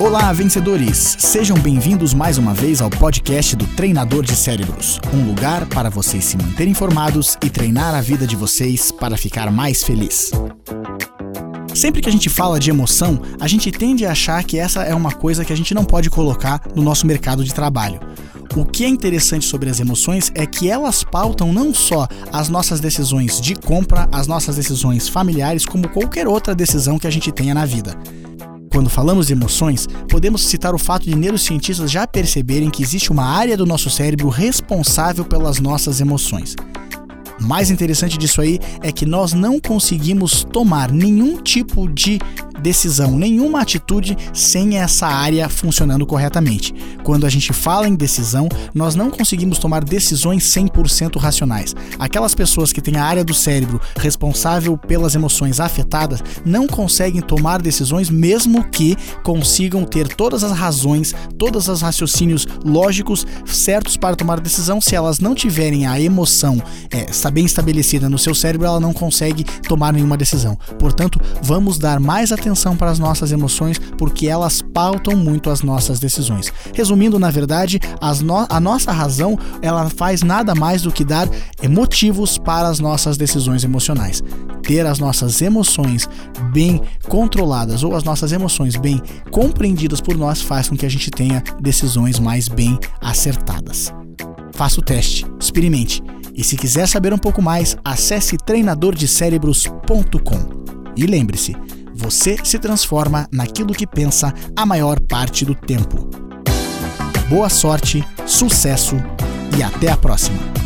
Olá, vencedores! Sejam bem-vindos mais uma vez ao podcast do Treinador de Cérebros, um lugar para vocês se manterem informados e treinar a vida de vocês para ficar mais feliz. Sempre que a gente fala de emoção, a gente tende a achar que essa é uma coisa que a gente não pode colocar no nosso mercado de trabalho. O que é interessante sobre as emoções é que elas pautam não só as nossas decisões de compra, as nossas decisões familiares, como qualquer outra decisão que a gente tenha na vida. Quando falamos de emoções, podemos citar o fato de neurocientistas já perceberem que existe uma área do nosso cérebro responsável pelas nossas emoções. O mais interessante disso aí é que nós não conseguimos tomar nenhum tipo de decisão, nenhuma atitude sem essa área funcionando corretamente. Quando a gente fala em decisão, nós não conseguimos tomar decisões 100% racionais. Aquelas pessoas que têm a área do cérebro responsável pelas emoções afetadas não conseguem tomar decisões mesmo que consigam ter todas as razões, todos os raciocínios lógicos certos para tomar decisão. Se elas não tiverem a emoção está bem estabelecida no seu cérebro, ela não consegue tomar nenhuma decisão. Portanto, vamos dar mais atenção para as nossas emoções, porque elas pautam muito as nossas decisões. Resumindo, na verdade, a nossa razão, ela faz nada mais do que dar motivos para as nossas decisões emocionais. Ter as nossas emoções bem controladas ou as nossas emoções bem compreendidas por nós faz com que a gente tenha decisões mais bem acertadas. Faça o teste, experimente. E se quiser saber um pouco mais, acesse treinadordecerebros.com. E lembre-se, você se transforma naquilo que pensa a maior parte do tempo. Boa sorte, sucesso e até a próxima!